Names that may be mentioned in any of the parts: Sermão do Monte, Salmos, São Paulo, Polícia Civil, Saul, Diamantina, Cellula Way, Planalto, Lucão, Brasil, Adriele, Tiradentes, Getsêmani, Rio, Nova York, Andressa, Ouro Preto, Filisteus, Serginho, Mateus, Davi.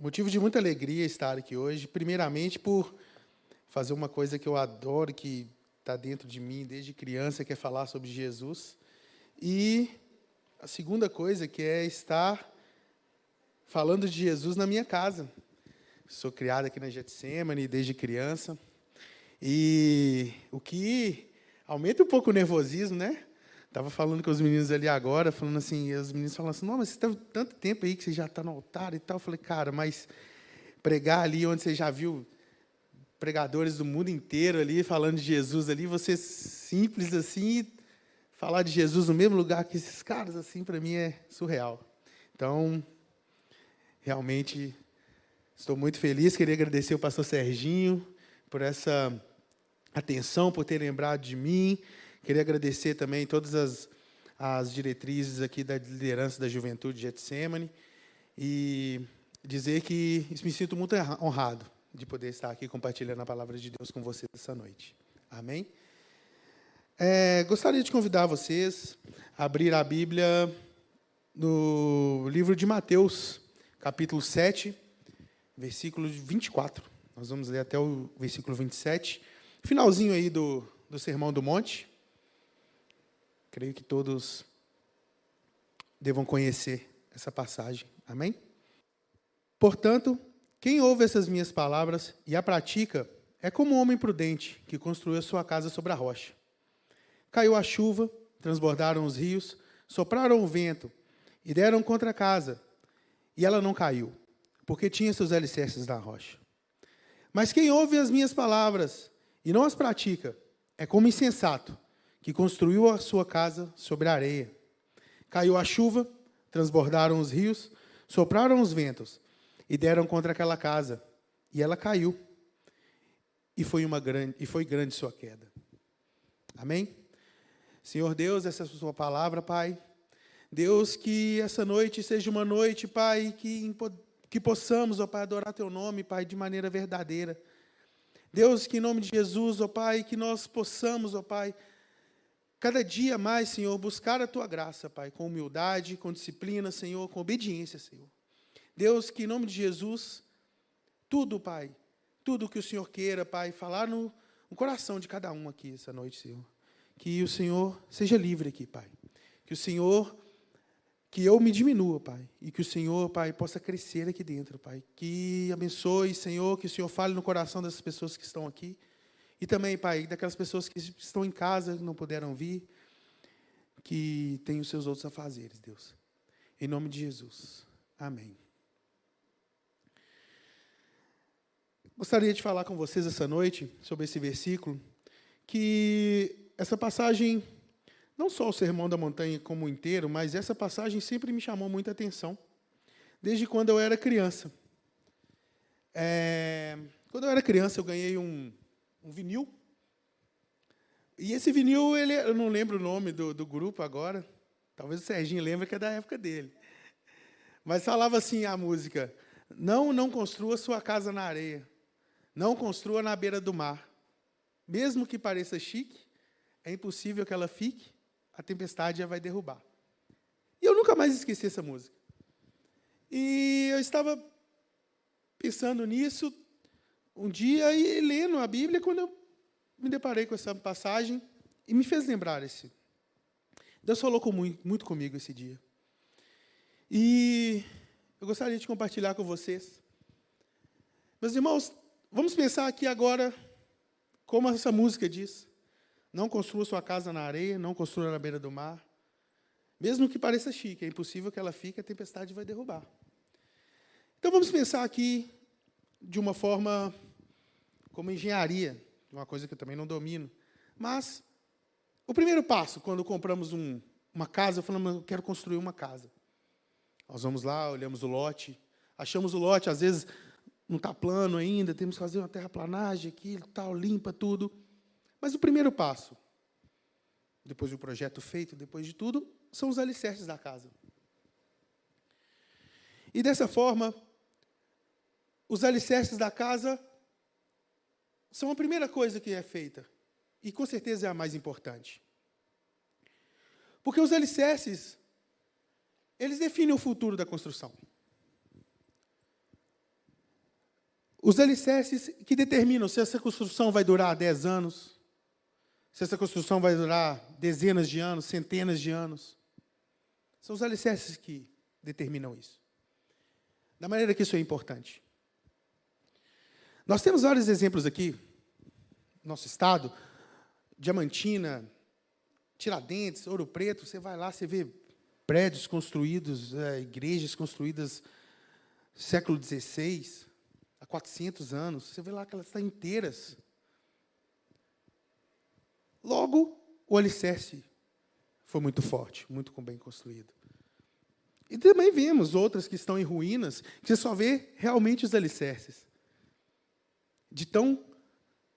Motivo de muita alegria estar aqui hoje, primeiramente por fazer uma coisa que eu adoro, que está dentro de mim desde criança, que é falar sobre Jesus. E a segunda coisa, que é estar falando de Jesus na minha casa. Sou criado aqui na Getsêmani desde criança. E o que aumenta um pouco o nervosismo, né? Estava falando com os meninos ali agora, falando assim, e os meninos falando assim, não, mas você teve tanto tempo aí que você já está no altar e tal. Eu falei, cara, mas pregar ali onde você já viu pregadores do mundo inteiro ali, falando de Jesus ali, você simples assim, falar de Jesus no mesmo lugar que esses caras, assim, para mim é surreal. Então, realmente, estou muito feliz. Queria agradecer ao pastor Serginho por essa atenção, por ter lembrado de mim. Queria agradecer também todas as diretrizes aqui da liderança da juventude de Getsêmani e dizer que me sinto muito honrado de poder estar aqui compartilhando a palavra de Deus com vocês essa noite. Amém? Gostaria de convidar vocês a abrir a Bíblia no livro de Mateus, capítulo 7, versículo 24. Nós vamos ler até o versículo 27, finalzinho aí do Sermão do Monte. Creio que todos devam conhecer essa passagem. Amém? Portanto, quem ouve essas minhas palavras e a pratica é como um homem prudente que construiu a sua casa sobre a rocha. Caiu a chuva, transbordaram os rios, sopraram o vento e deram contra a casa. E ela não caiu, porque tinha seus alicerces na rocha. Mas quem ouve as minhas palavras e não as pratica é como insensato, que construiu a sua casa sobre a areia. Caiu a chuva, transbordaram os rios, sopraram os ventos e deram contra aquela casa. E ela caiu. E foi grande sua queda. Amém? Senhor Deus, essa é a sua palavra, Pai. Deus, que essa noite seja uma noite, Pai, que possamos, ó Pai, adorar teu nome, Pai, de maneira verdadeira. Deus, que em nome de Jesus, ó Pai, que nós possamos, ó Pai, cada dia mais, Senhor, buscar a Tua graça, Pai, com humildade, com disciplina, Senhor, com obediência, Senhor. Deus, que em nome de Jesus, tudo, Pai, tudo que o Senhor queira, Pai, falar no coração de cada um aqui essa noite, Senhor. Que o Senhor seja livre aqui, Pai. Que eu me diminua, Pai, e que o Senhor, Pai, possa crescer aqui dentro, Pai. Que abençoe, Senhor, que o Senhor fale no coração dessas pessoas que estão aqui. E também, Pai, daquelas pessoas que estão em casa, que não puderam vir, que têm os seus outros afazeres, Deus. Em nome de Jesus. Amém. Gostaria de falar com vocês essa noite, sobre esse versículo, que essa passagem, não só o Sermão da Montanha como inteiro, mas essa passagem sempre me chamou muita atenção, desde quando eu era criança. Quando eu era criança, eu ganhei um vinil, e esse vinil, eu não lembro o nome do grupo agora, talvez o Serginho lembre, que é da época dele, mas falava assim a música: não construa sua casa na areia, não construa na beira do mar, mesmo que pareça chique, é impossível que ela fique, a tempestade a vai derrubar. E eu nunca mais esqueci essa música, e eu estava pensando nisso um dia, e lendo a Bíblia, quando eu me deparei com essa passagem, e me fez lembrar esse. Deus falou muito comigo esse dia. E eu gostaria de compartilhar com vocês. Meus irmãos, vamos pensar aqui agora, como essa música diz: não construa sua casa na areia, não construa na beira do mar. Mesmo que pareça chique, é impossível que ela fique, a tempestade vai derrubar. Então vamos pensar aqui de uma forma como engenharia, uma coisa que eu também não domino. Mas o primeiro passo, quando compramos uma casa, falamos: eu quero construir uma casa. Nós vamos lá, olhamos o lote, achamos o lote, às vezes não está plano ainda, temos que fazer uma terraplanagem aqui, tal, limpa tudo. Mas o primeiro passo, depois do projeto feito, depois de tudo, são os alicerces da casa. E dessa forma, os alicerces da casa são a primeira coisa que é feita, e com certeza é a mais importante. Porque os alicerces, eles definem o futuro da construção. Os alicerces que determinam se essa construção vai durar 10 anos, se essa construção vai durar dezenas de anos, centenas de anos. São os alicerces que determinam isso. Da maneira que isso é importante. Nós temos vários exemplos aqui, nosso estado, Diamantina, Tiradentes, Ouro Preto, você vai lá, você vê prédios construídos, igrejas construídas no século XVI, há 400 anos, você vê lá que elas estão inteiras. Logo, o alicerce foi muito forte, muito bem construído. E também vemos outras que estão em ruínas, que você só vê realmente os alicerces. De tão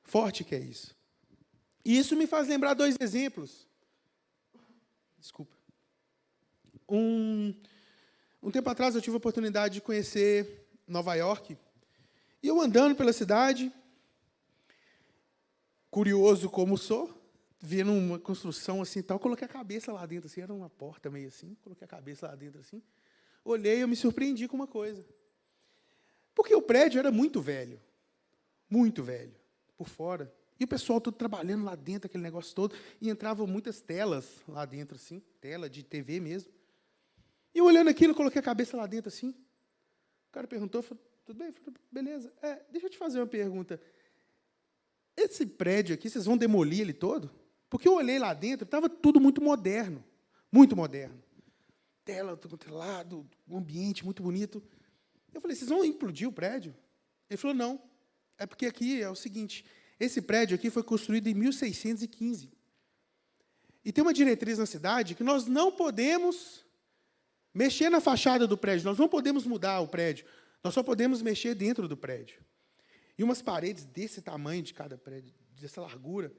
forte que é isso. E isso me faz lembrar dois exemplos. Desculpa. Um tempo atrás eu tive a oportunidade de conhecer Nova York. E eu andando pela cidade, curioso como sou, vendo uma construção assim e tal, coloquei a cabeça lá dentro, assim, era uma porta meio assim, coloquei a cabeça lá dentro assim, olhei e eu me surpreendi com uma coisa. Porque o prédio era muito velho, por fora. E o pessoal todo trabalhando lá dentro, aquele negócio todo, e entravam muitas telas lá dentro, assim, tela de TV mesmo. E eu olhando aquilo, coloquei a cabeça lá dentro, assim. O cara perguntou, falou, tudo bem? Eu falei, beleza. Deixa eu te fazer uma pergunta. Esse prédio aqui, vocês vão demolir ele todo? Porque eu olhei lá dentro, estava tudo muito moderno. Tela do outro lado, um ambiente muito bonito. Eu falei, vocês vão implodir o prédio? Ele falou, não. É porque aqui é o seguinte, esse prédio aqui foi construído em 1615. E tem uma diretriz na cidade que nós não podemos mexer na fachada do prédio, nós não podemos mudar o prédio, nós só podemos mexer dentro do prédio. E umas paredes desse tamanho de cada prédio, dessa largura.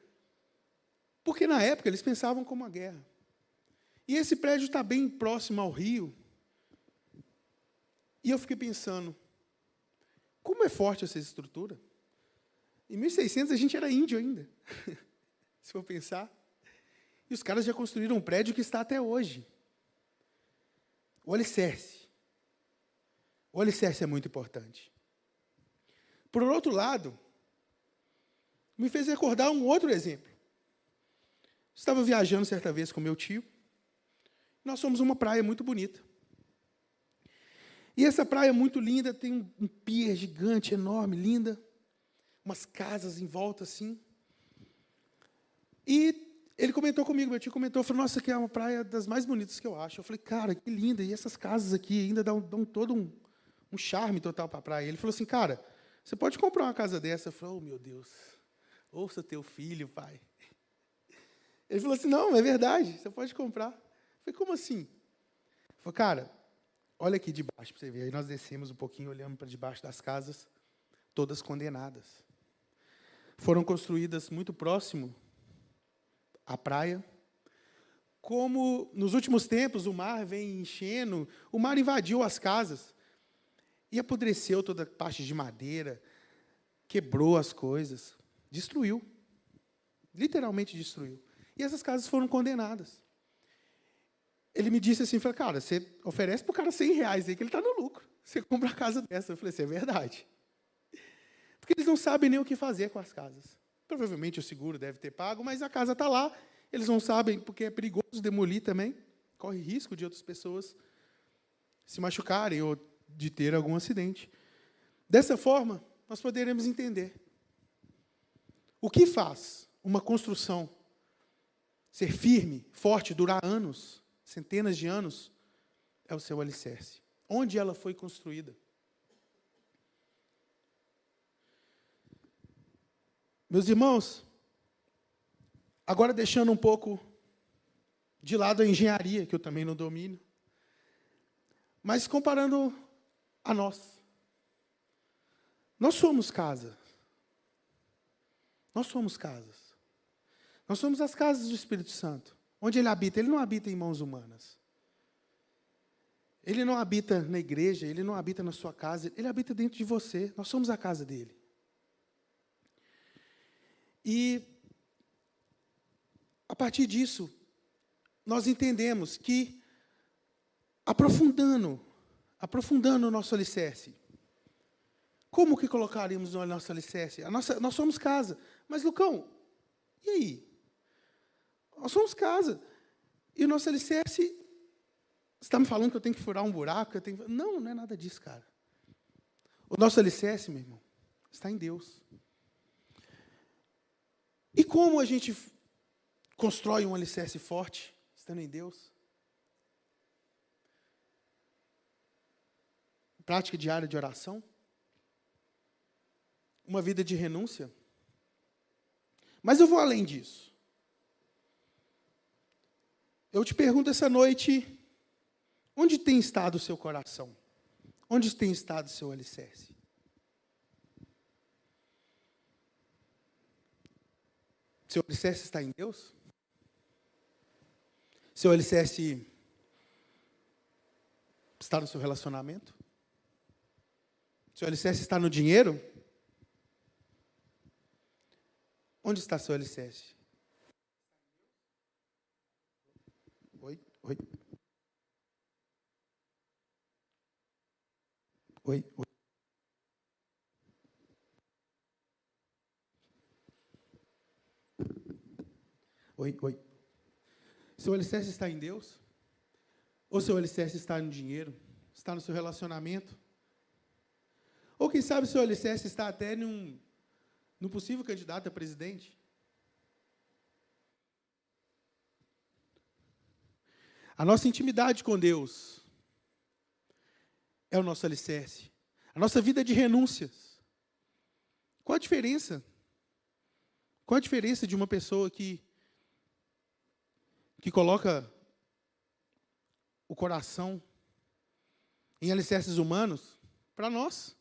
Porque, na época, eles pensavam como a guerra. E esse prédio está bem próximo ao Rio. E eu fiquei pensando, como é forte essa estrutura? Em 1600, a gente era índio ainda, se for pensar. E os caras já construíram um prédio que está até hoje. O alicerce. O alicerce é muito importante. Por outro lado, me fez recordar um outro exemplo. Estava viajando certa vez com meu tio. Nós fomos a uma praia muito bonita. E essa praia é muito linda, tem um pier gigante, enorme, linda. Umas casas em volta, assim. E ele comentou comigo, meu tio comentou, falou, nossa, aqui é uma praia das mais bonitas que eu acho. Eu falei, cara, que linda, e essas casas aqui ainda dão todo um charme total para a praia. Ele falou assim, cara, você pode comprar uma casa dessa? Eu falei, oh, meu Deus, ouça teu filho, pai. Ele falou assim, não, é verdade, você pode comprar. Eu falei, como assim? Ele falou, cara, olha aqui de baixo para você ver. Aí nós descemos um pouquinho, olhamos para debaixo das casas, todas condenadas. Foram construídas muito próximo à praia. Como, nos últimos tempos, o mar vem enchendo, o mar invadiu as casas e apodreceu toda a parte de madeira, quebrou as coisas, destruiu, literalmente destruiu. E essas casas foram condenadas. Ele me disse assim, falei, cara, você oferece para o cara R$100 aí, que ele está no lucro. Você compra uma casa dessa. Eu falei, isso é verdade. Porque eles não sabem nem o que fazer com as casas. Provavelmente o seguro deve ter pago, mas a casa está lá, eles não sabem, porque é perigoso demolir também, corre risco de outras pessoas se machucarem ou de ter algum acidente. Dessa forma, nós poderemos entender o que faz uma construção ser firme, forte, durar anos, centenas de anos, é o seu alicerce. Onde ela foi construída? Meus irmãos, agora deixando um pouco de lado a engenharia, que eu também não domino, mas comparando a nós. Nós somos casa. Nós somos casas. Nós somos as casas do Espírito Santo. Onde ele habita? Ele não habita em mãos humanas. Ele não habita na igreja, ele não habita na sua casa, ele habita dentro de você. Nós somos a casa dele. E, a partir disso, nós entendemos que, aprofundando o nosso alicerce, Como que colocaríamos no nosso alicerce? Nós somos casa. Mas, Lucão, e aí? Nós somos casa. E o nosso alicerce... Você está me falando que eu tenho que furar um buraco? Não, não é nada disso, cara. O nosso alicerce, meu irmão, está em Deus. E como a gente constrói um alicerce forte? Estando em Deus. Prática diária de oração. Uma vida de renúncia. Mas eu vou além disso. Eu te pergunto essa noite, onde tem estado o seu coração? Onde tem estado o seu alicerce? Seu alicerce está em Deus? Seu alicerce está no seu relacionamento? Seu alicerce está no dinheiro? Onde está seu alicerce? Oi. Oi. Seu alicerce está em Deus? Ou seu alicerce está no dinheiro? Está no seu relacionamento? Ou, quem sabe, seu alicerce está até num possível candidato a presidente? A nossa intimidade com Deus é o nosso alicerce. A nossa vida de renúncias. Qual a diferença? Qual a diferença de uma pessoa que coloca o coração em alicerces humanos para nós,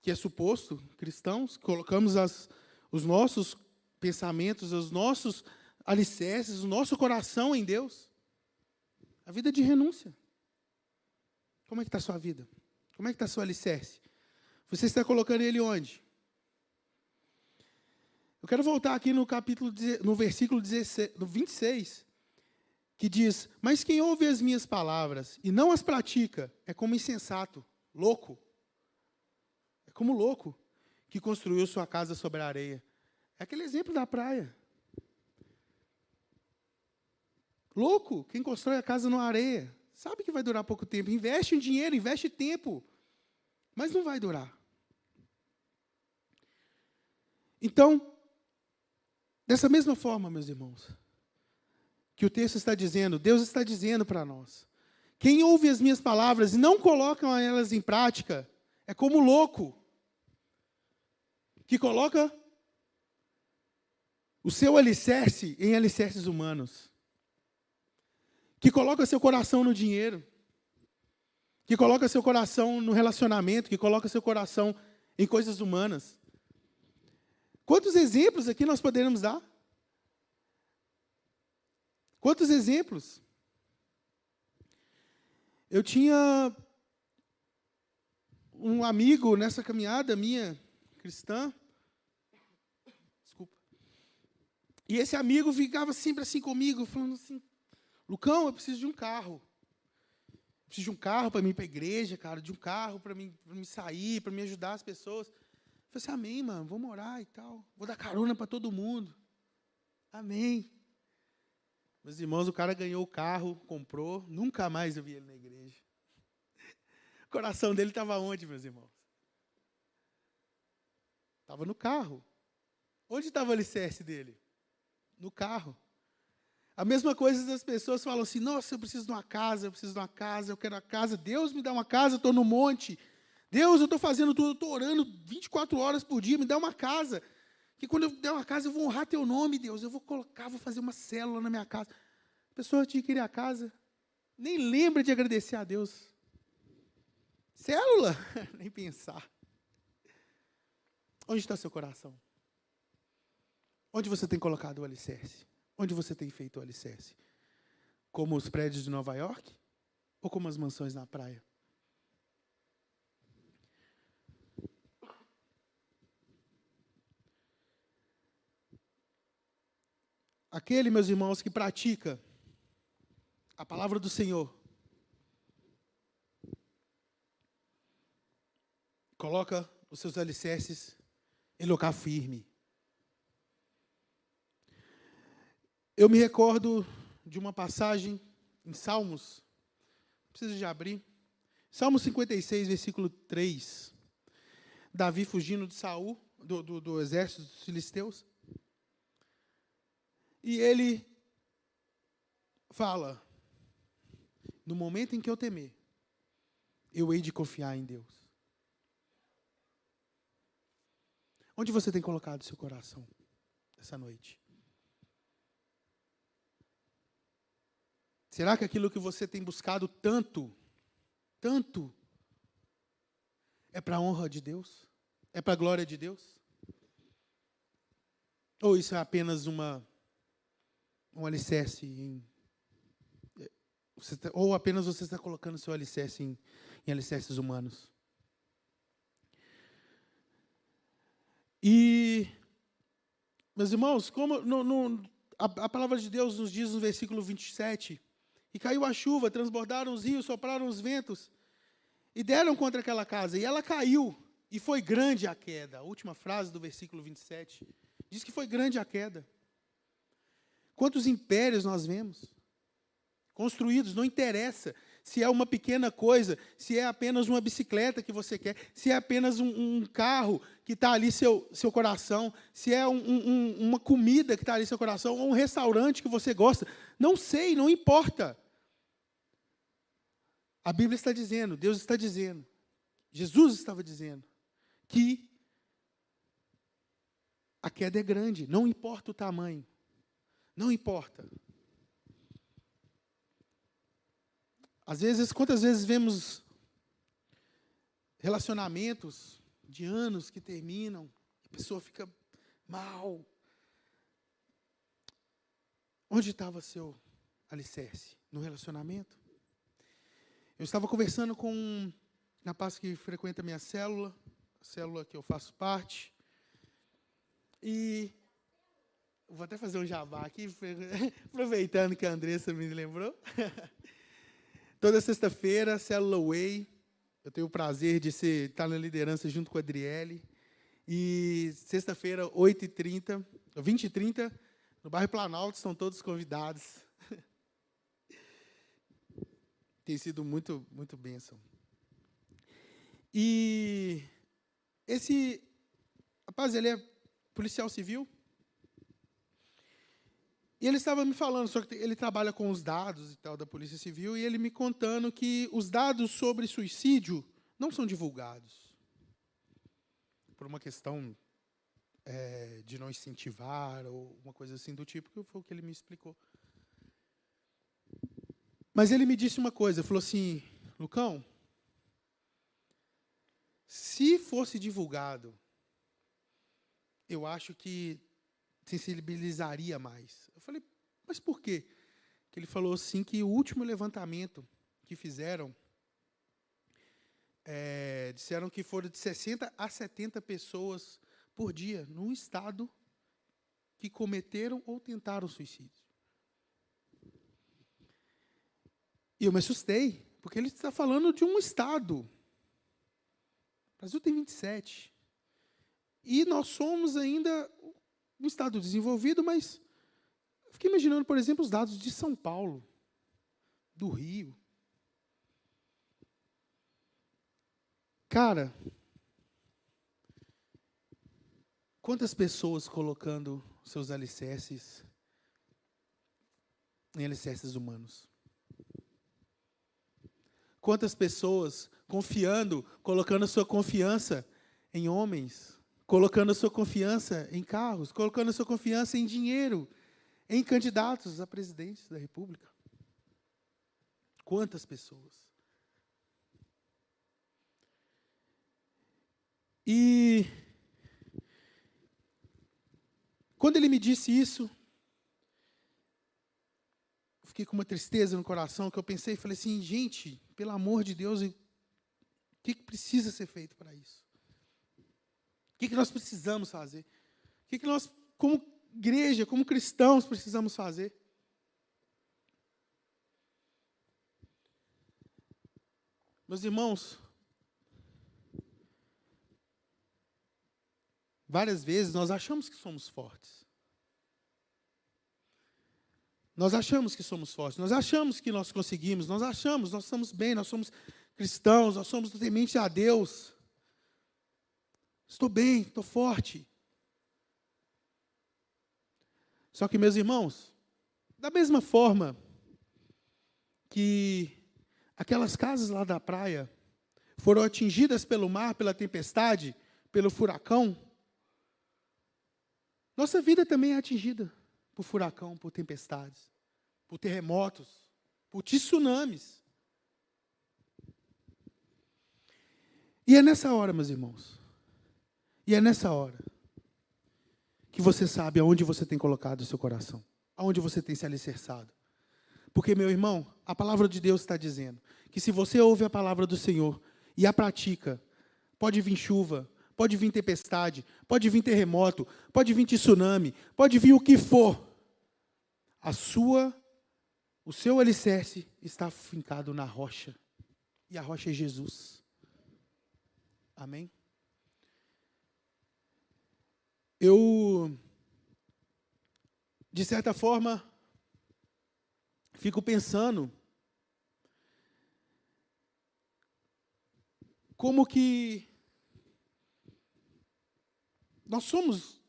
que é suposto, cristãos, colocamos os nossos pensamentos, os nossos alicerces, o nosso coração em Deus? A vida de renúncia. Como é que está a sua vida? Como é que está seu alicerce? Você está colocando ele onde? Eu quero voltar aqui no versículo 16, no 26, que diz: mas quem ouve as minhas palavras e não as pratica é como insensato, louco. É como louco que construiu sua casa sobre a areia. É aquele exemplo da praia. Louco, quem constrói a casa na areia. Sabe que vai durar pouco tempo. Investe um dinheiro, investe tempo. Mas não vai durar. Então, dessa mesma forma, meus irmãos, que o texto está dizendo, Deus está dizendo para nós, quem ouve as minhas palavras e não coloca elas em prática, é como o louco que coloca o seu alicerce em alicerces humanos, que coloca seu coração no dinheiro, que coloca seu coração no relacionamento, que coloca seu coração em coisas humanas. Quantos exemplos aqui nós poderemos dar? Quantos exemplos? Eu tinha um amigo nessa caminhada minha, cristã, desculpa, e esse amigo ficava sempre assim comigo, falando assim, Lucão, eu preciso de um carro. Eu preciso de um carro para mim ir para a igreja, cara, de um carro para mim sair, para me ajudar as pessoas. Eu falei assim, amém, mano, vamos orar e tal. Vou dar carona para todo mundo. Amém. Meus irmãos, o cara ganhou o carro, comprou, nunca mais eu vi ele na igreja. O coração dele estava onde, meus irmãos? Estava no carro. Onde estava o alicerce dele? No carro. A mesma coisa, as pessoas falam assim, nossa, eu quero uma casa, Deus me dá uma casa, eu estou no monte. Deus, eu estou fazendo tudo, eu estou orando 24 horas por dia, me dá uma casa. Que quando eu der uma casa, eu vou honrar teu nome, Deus, eu vou colocar, vou fazer uma célula na minha casa. A pessoa adquire a casa, nem lembra de agradecer a Deus. Célula? Nem pensar. Onde está seu coração? Onde você tem colocado o alicerce? Onde você tem feito o alicerce? Como os prédios de Nova York? Ou como as mansões na praia? Aquele, meus irmãos, que pratica a palavra do Senhor, Coloca os seus alicerces em lugar firme. Eu me recordo de uma passagem em Salmos, preciso de abrir, Salmo 56, versículo 3, Davi fugindo de Saul, do exército dos filisteus, e ele fala, no momento em que eu temer, eu hei de confiar em Deus. Onde você tem colocado seu coração essa noite? Será que aquilo que você tem buscado tanto, é para a honra de Deus? É para a glória de Deus? Ou isso é apenas um alicerce em... Ou apenas você está colocando seu alicerce em alicerces humanos? E, meus irmãos, como a palavra de Deus nos diz no versículo 27... E caiu a chuva, transbordaram os rios, sopraram os ventos, e deram contra aquela casa. E ela caiu, e foi grande a queda. A última frase do versículo 27 diz que foi grande a queda. Quantos impérios nós vemos construídos, não interessa se é uma pequena coisa, se é apenas uma bicicleta que você quer, se é apenas um carro que está ali seu coração, se é uma comida que está ali seu coração, ou um restaurante que você gosta. Não sei, não importa. A Bíblia está dizendo, Deus está dizendo, Jesus estava dizendo, que a queda é grande, não importa o tamanho, não importa. Às vezes, quantas vezes vemos relacionamentos de anos que terminam, a pessoa fica mal. Onde estava seu alicerce? No relacionamento? Eu estava conversando com um rapaz que frequenta a minha célula, a célula que eu faço parte, e vou até fazer um jabá aqui, aproveitando que a Andressa me lembrou. Toda sexta-feira, Cellula Way, eu tenho o prazer de estar na liderança junto com a Adriele. E sexta-feira, 8h30, 20h30, no bairro Planalto, estão todos convidados. Tem sido muito, muito bênção. E esse rapaz, ele é policial civil. E ele estava me falando, só que ele trabalha com os dados e tal da Polícia Civil, e ele me contando que os dados sobre suicídio não são divulgados. Por uma questão de não incentivar, ou uma coisa assim do tipo, que foi o que ele me explicou. Mas ele me disse uma coisa, falou assim, Lucão, se fosse divulgado, eu acho que sensibilizaria mais. Eu falei, mas por quê? Que ele falou assim que o último levantamento que fizeram, disseram que foram de 60 a 70 pessoas por dia num estado que cometeram ou tentaram suicídio. E eu me assustei, porque ele está falando de um estado. O Brasil tem 27. E nós somos ainda um estado desenvolvido, mas fiquei imaginando, por exemplo, os dados de São Paulo, do Rio. Cara, quantas pessoas colocando seus alicerces em alicerces humanos? Quantas pessoas confiando, colocando sua confiança em homens? Colocando a sua confiança em carros, colocando a sua confiança em dinheiro, em candidatos a presidente da República. Quantas pessoas? E quando ele me disse isso, eu fiquei com uma tristeza no coração, que eu pensei e falei assim, gente, pelo amor de Deus, o que precisa ser feito para isso? O que nós precisamos fazer? O que nós, como igreja, como cristãos, precisamos fazer? Meus irmãos, Várias vezes nós achamos que somos fortes. Nós achamos que somos fortes, nós achamos que nós conseguimos, nós achamos, nós estamos bem, nós somos cristãos, nós somos tementes a Deus. Estou bem, estou forte. Só que, meus irmãos, da mesma forma que aquelas casas lá da praia foram atingidas pelo mar, pela tempestade, pelo furacão, nossa vida também é atingida por furacão, por tempestades, por terremotos, por tsunamis. E é nessa hora, meus irmãos, e é nessa hora que você sabe aonde você tem colocado o seu coração, aonde você tem se alicerçado. Porque, meu irmão, a palavra de Deus está dizendo que se você ouve a palavra do Senhor e a pratica, pode vir chuva, pode vir tempestade, pode vir terremoto, pode vir tsunami, pode vir o que for. O seu alicerce está fincado na rocha. E a rocha é Jesus. Amém? Eu, de certa forma, fico pensando como que nós somos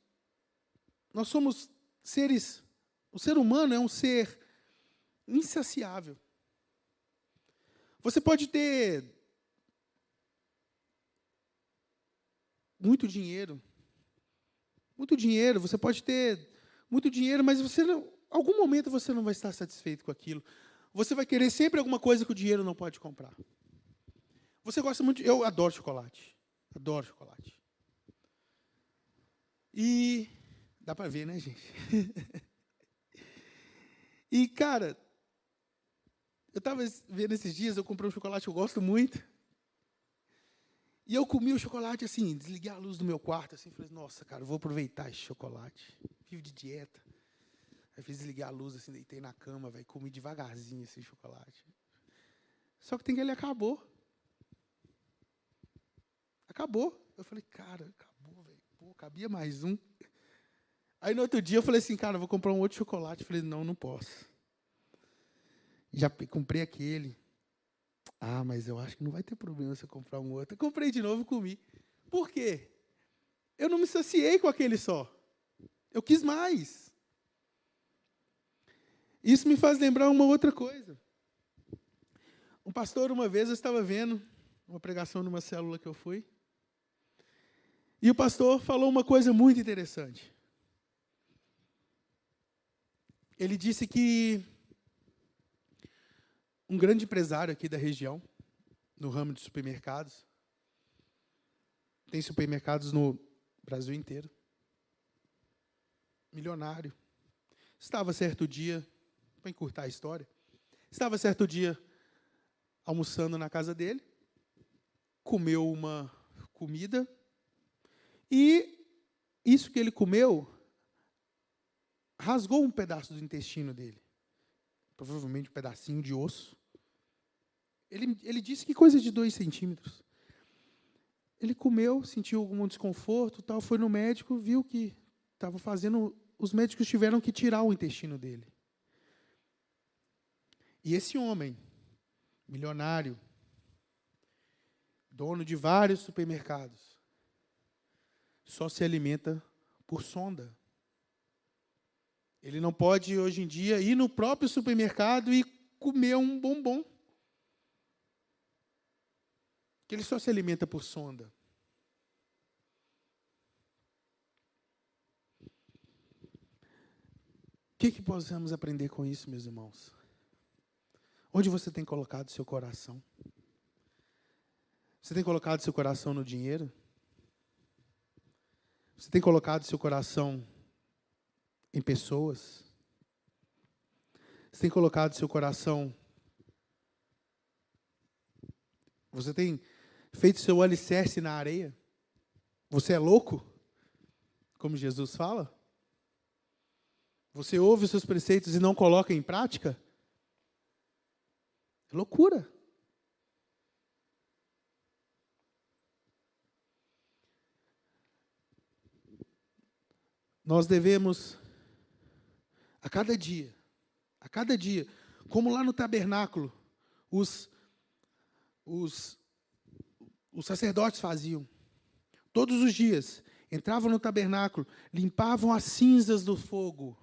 seres, o ser humano é um ser insaciável. Você pode ter muito dinheiro, você pode ter muito dinheiro, mas algum momento você não vai estar satisfeito com aquilo. Você vai querer sempre alguma coisa que o dinheiro não pode comprar. Você gosta muito, eu adoro chocolate, E dá para ver, né, gente? E, cara, eu estava vendo esses dias, eu comprei um chocolate que eu gosto muito. E eu comi o chocolate assim, desliguei a luz do meu quarto, assim, falei, nossa, cara, eu vou aproveitar esse chocolate. Vivo de dieta. Aí fiz desligar a luz, assim, deitei na cama, véio, comi devagarzinho esse chocolate. Só que ele acabou. Eu falei, cara, acabou, velho. Cabia mais um. Aí, no outro dia, eu falei assim, cara, vou comprar um outro chocolate. Eu falei, não posso. Já comprei aquele. Ah, mas eu acho que não vai ter problema se eu comprar um outro. Eu comprei de novo e comi. Por quê? Eu não me saciei com aquele só. Eu quis mais. Isso me faz lembrar uma outra coisa. Um pastor, uma vez, eu estava vendo uma pregação numa célula que eu fui. E o pastor falou uma coisa muito interessante. Ele disse que um grande empresário aqui da região, no ramo de supermercados, tem supermercados no Brasil inteiro, milionário, estava certo dia, para encurtar a história, almoçando na casa dele, comeu uma comida. E isso que ele comeu rasgou um pedaço do intestino dele. Provavelmente um pedacinho de osso. Ele disse que coisa de 2 centímetros. Ele comeu, sentiu algum desconforto, tal, foi no médico, viu que estava fazendo... Os médicos tiveram que tirar o intestino dele. E esse homem, milionário, dono de vários supermercados, só se alimenta por sonda. Ele não pode, hoje em dia, ir no próprio supermercado e comer um bombom. Porque ele só se alimenta por sonda. O que possamos aprender com isso, meus irmãos? Onde você tem colocado seu coração? Você tem colocado seu coração no dinheiro? Você tem colocado seu coração em pessoas? Você tem colocado seu coração... Você tem feito seu alicerce na areia? Você é louco? Como Jesus fala? Você ouve os seus preceitos e não coloca em prática? É loucura. Nós devemos, a cada dia, como lá no tabernáculo, os sacerdotes faziam. Todos os dias, entravam no tabernáculo, limpavam as cinzas do fogo,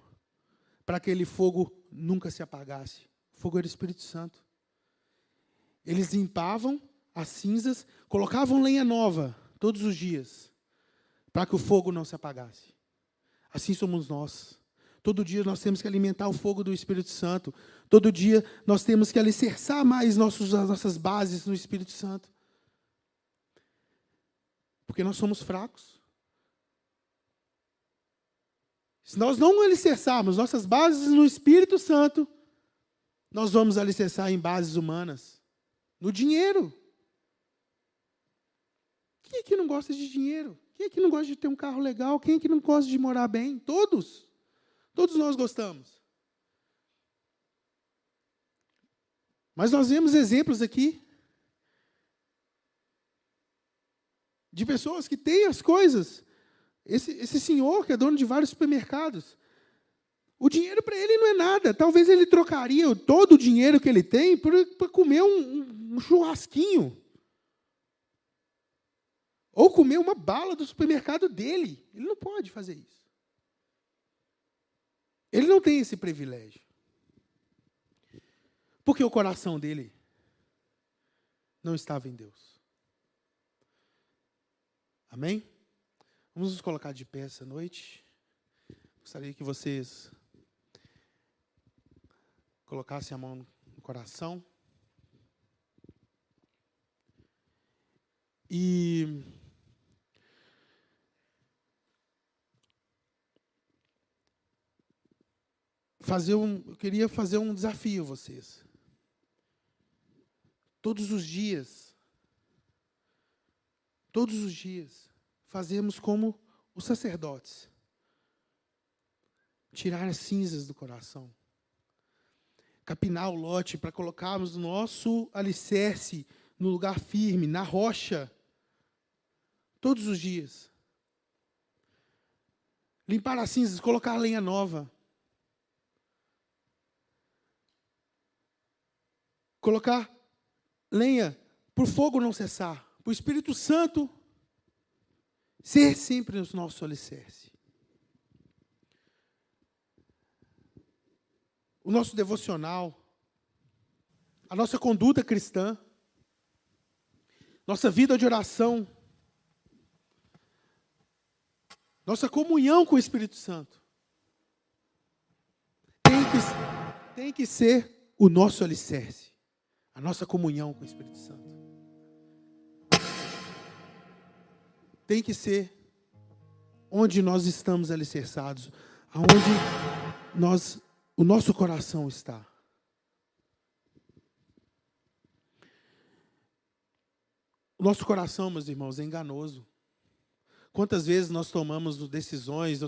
para que aquele fogo nunca se apagasse. O fogo era o Espírito Santo. Eles limpavam as cinzas, colocavam lenha nova, todos os dias, para que o fogo não se apagasse. Assim somos nós. Todo dia nós temos que alimentar o fogo do Espírito Santo. Todo dia nós temos que alicerçar mais as nossas bases no Espírito Santo. Porque nós somos fracos. Se nós não alicerçarmos nossas bases no Espírito Santo, nós vamos alicerçar em bases humanas. No dinheiro. Quem é que não gosta de dinheiro? Quem é que não gosta de ter um carro legal? Quem é que não gosta de morar bem? Todos. Todos nós gostamos. Mas nós vemos exemplos aqui de pessoas que têm as coisas. Esse senhor que é dono de vários supermercados, o dinheiro para ele não é nada. Talvez ele trocaria todo o dinheiro que ele tem para comer um churrasquinho. Ou comer uma bala do supermercado dele. Ele não pode fazer isso. Ele não tem esse privilégio. Porque o coração dele não estava em Deus. Amém? Vamos nos colocar de pé essa noite. Gostaria que vocês colocassem a mão no coração. E eu queria fazer um desafio a vocês. Todos os dias, fazemos como os sacerdotes. Tirar as cinzas do coração. Capinar o lote para colocarmos o nosso alicerce no lugar firme, na rocha. Todos os dias. Limpar as cinzas, colocar lenha nova. Colocar lenha para o fogo não cessar, para o Espírito Santo ser sempre o nosso alicerce. O nosso devocional, a nossa conduta cristã, nossa vida de oração, nossa comunhão com o Espírito Santo tem que ser o nosso alicerce. A nossa comunhão com o Espírito Santo. Tem que ser onde nós estamos alicerçados, aonde o nosso coração está. O nosso coração, meus irmãos, é enganoso. Quantas vezes nós tomamos decisões,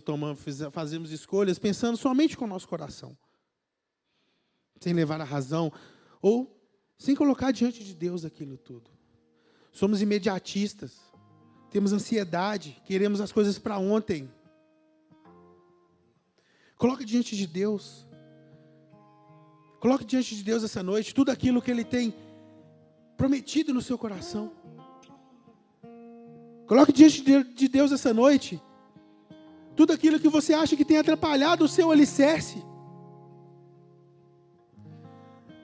fazemos escolhas pensando somente com o nosso coração, sem levar a razão, ou sem colocar diante de Deus aquilo tudo. Somos imediatistas, temos ansiedade, queremos as coisas para ontem. Coloque diante de Deus. Coloque diante de Deus essa noite tudo aquilo que Ele tem prometido no seu coração. Coloque diante de Deus essa noite tudo aquilo que você acha que tem atrapalhado o seu alicerce.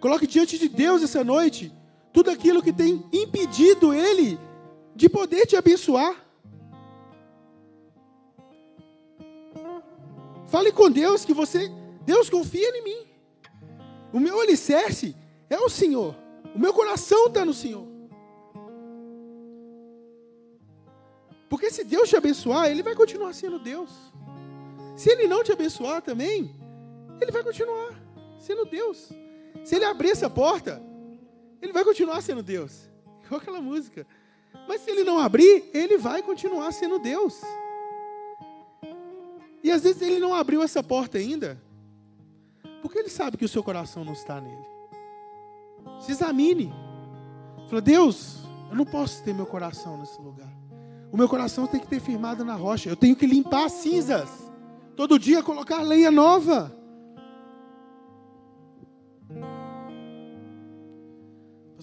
Coloque diante de Deus essa noite tudo aquilo que tem impedido Ele de poder te abençoar. Fale com Deus que Deus confia em mim. O meu alicerce é o Senhor. O meu coração está no Senhor. Porque se Deus te abençoar, Ele vai continuar sendo Deus. Se Ele não te abençoar também, Ele vai continuar sendo Deus. Se Ele abrir essa porta, Ele vai continuar sendo Deus. Igual aquela música. Mas se Ele não abrir, Ele vai continuar sendo Deus. E às vezes Ele não abriu essa porta ainda, porque Ele sabe que o seu coração não está nele. Se examine. Fala, Deus, eu não posso ter meu coração nesse lugar. O meu coração tem que ter firmado na rocha. Eu tenho que limpar as cinzas. Todo dia colocar lenha nova.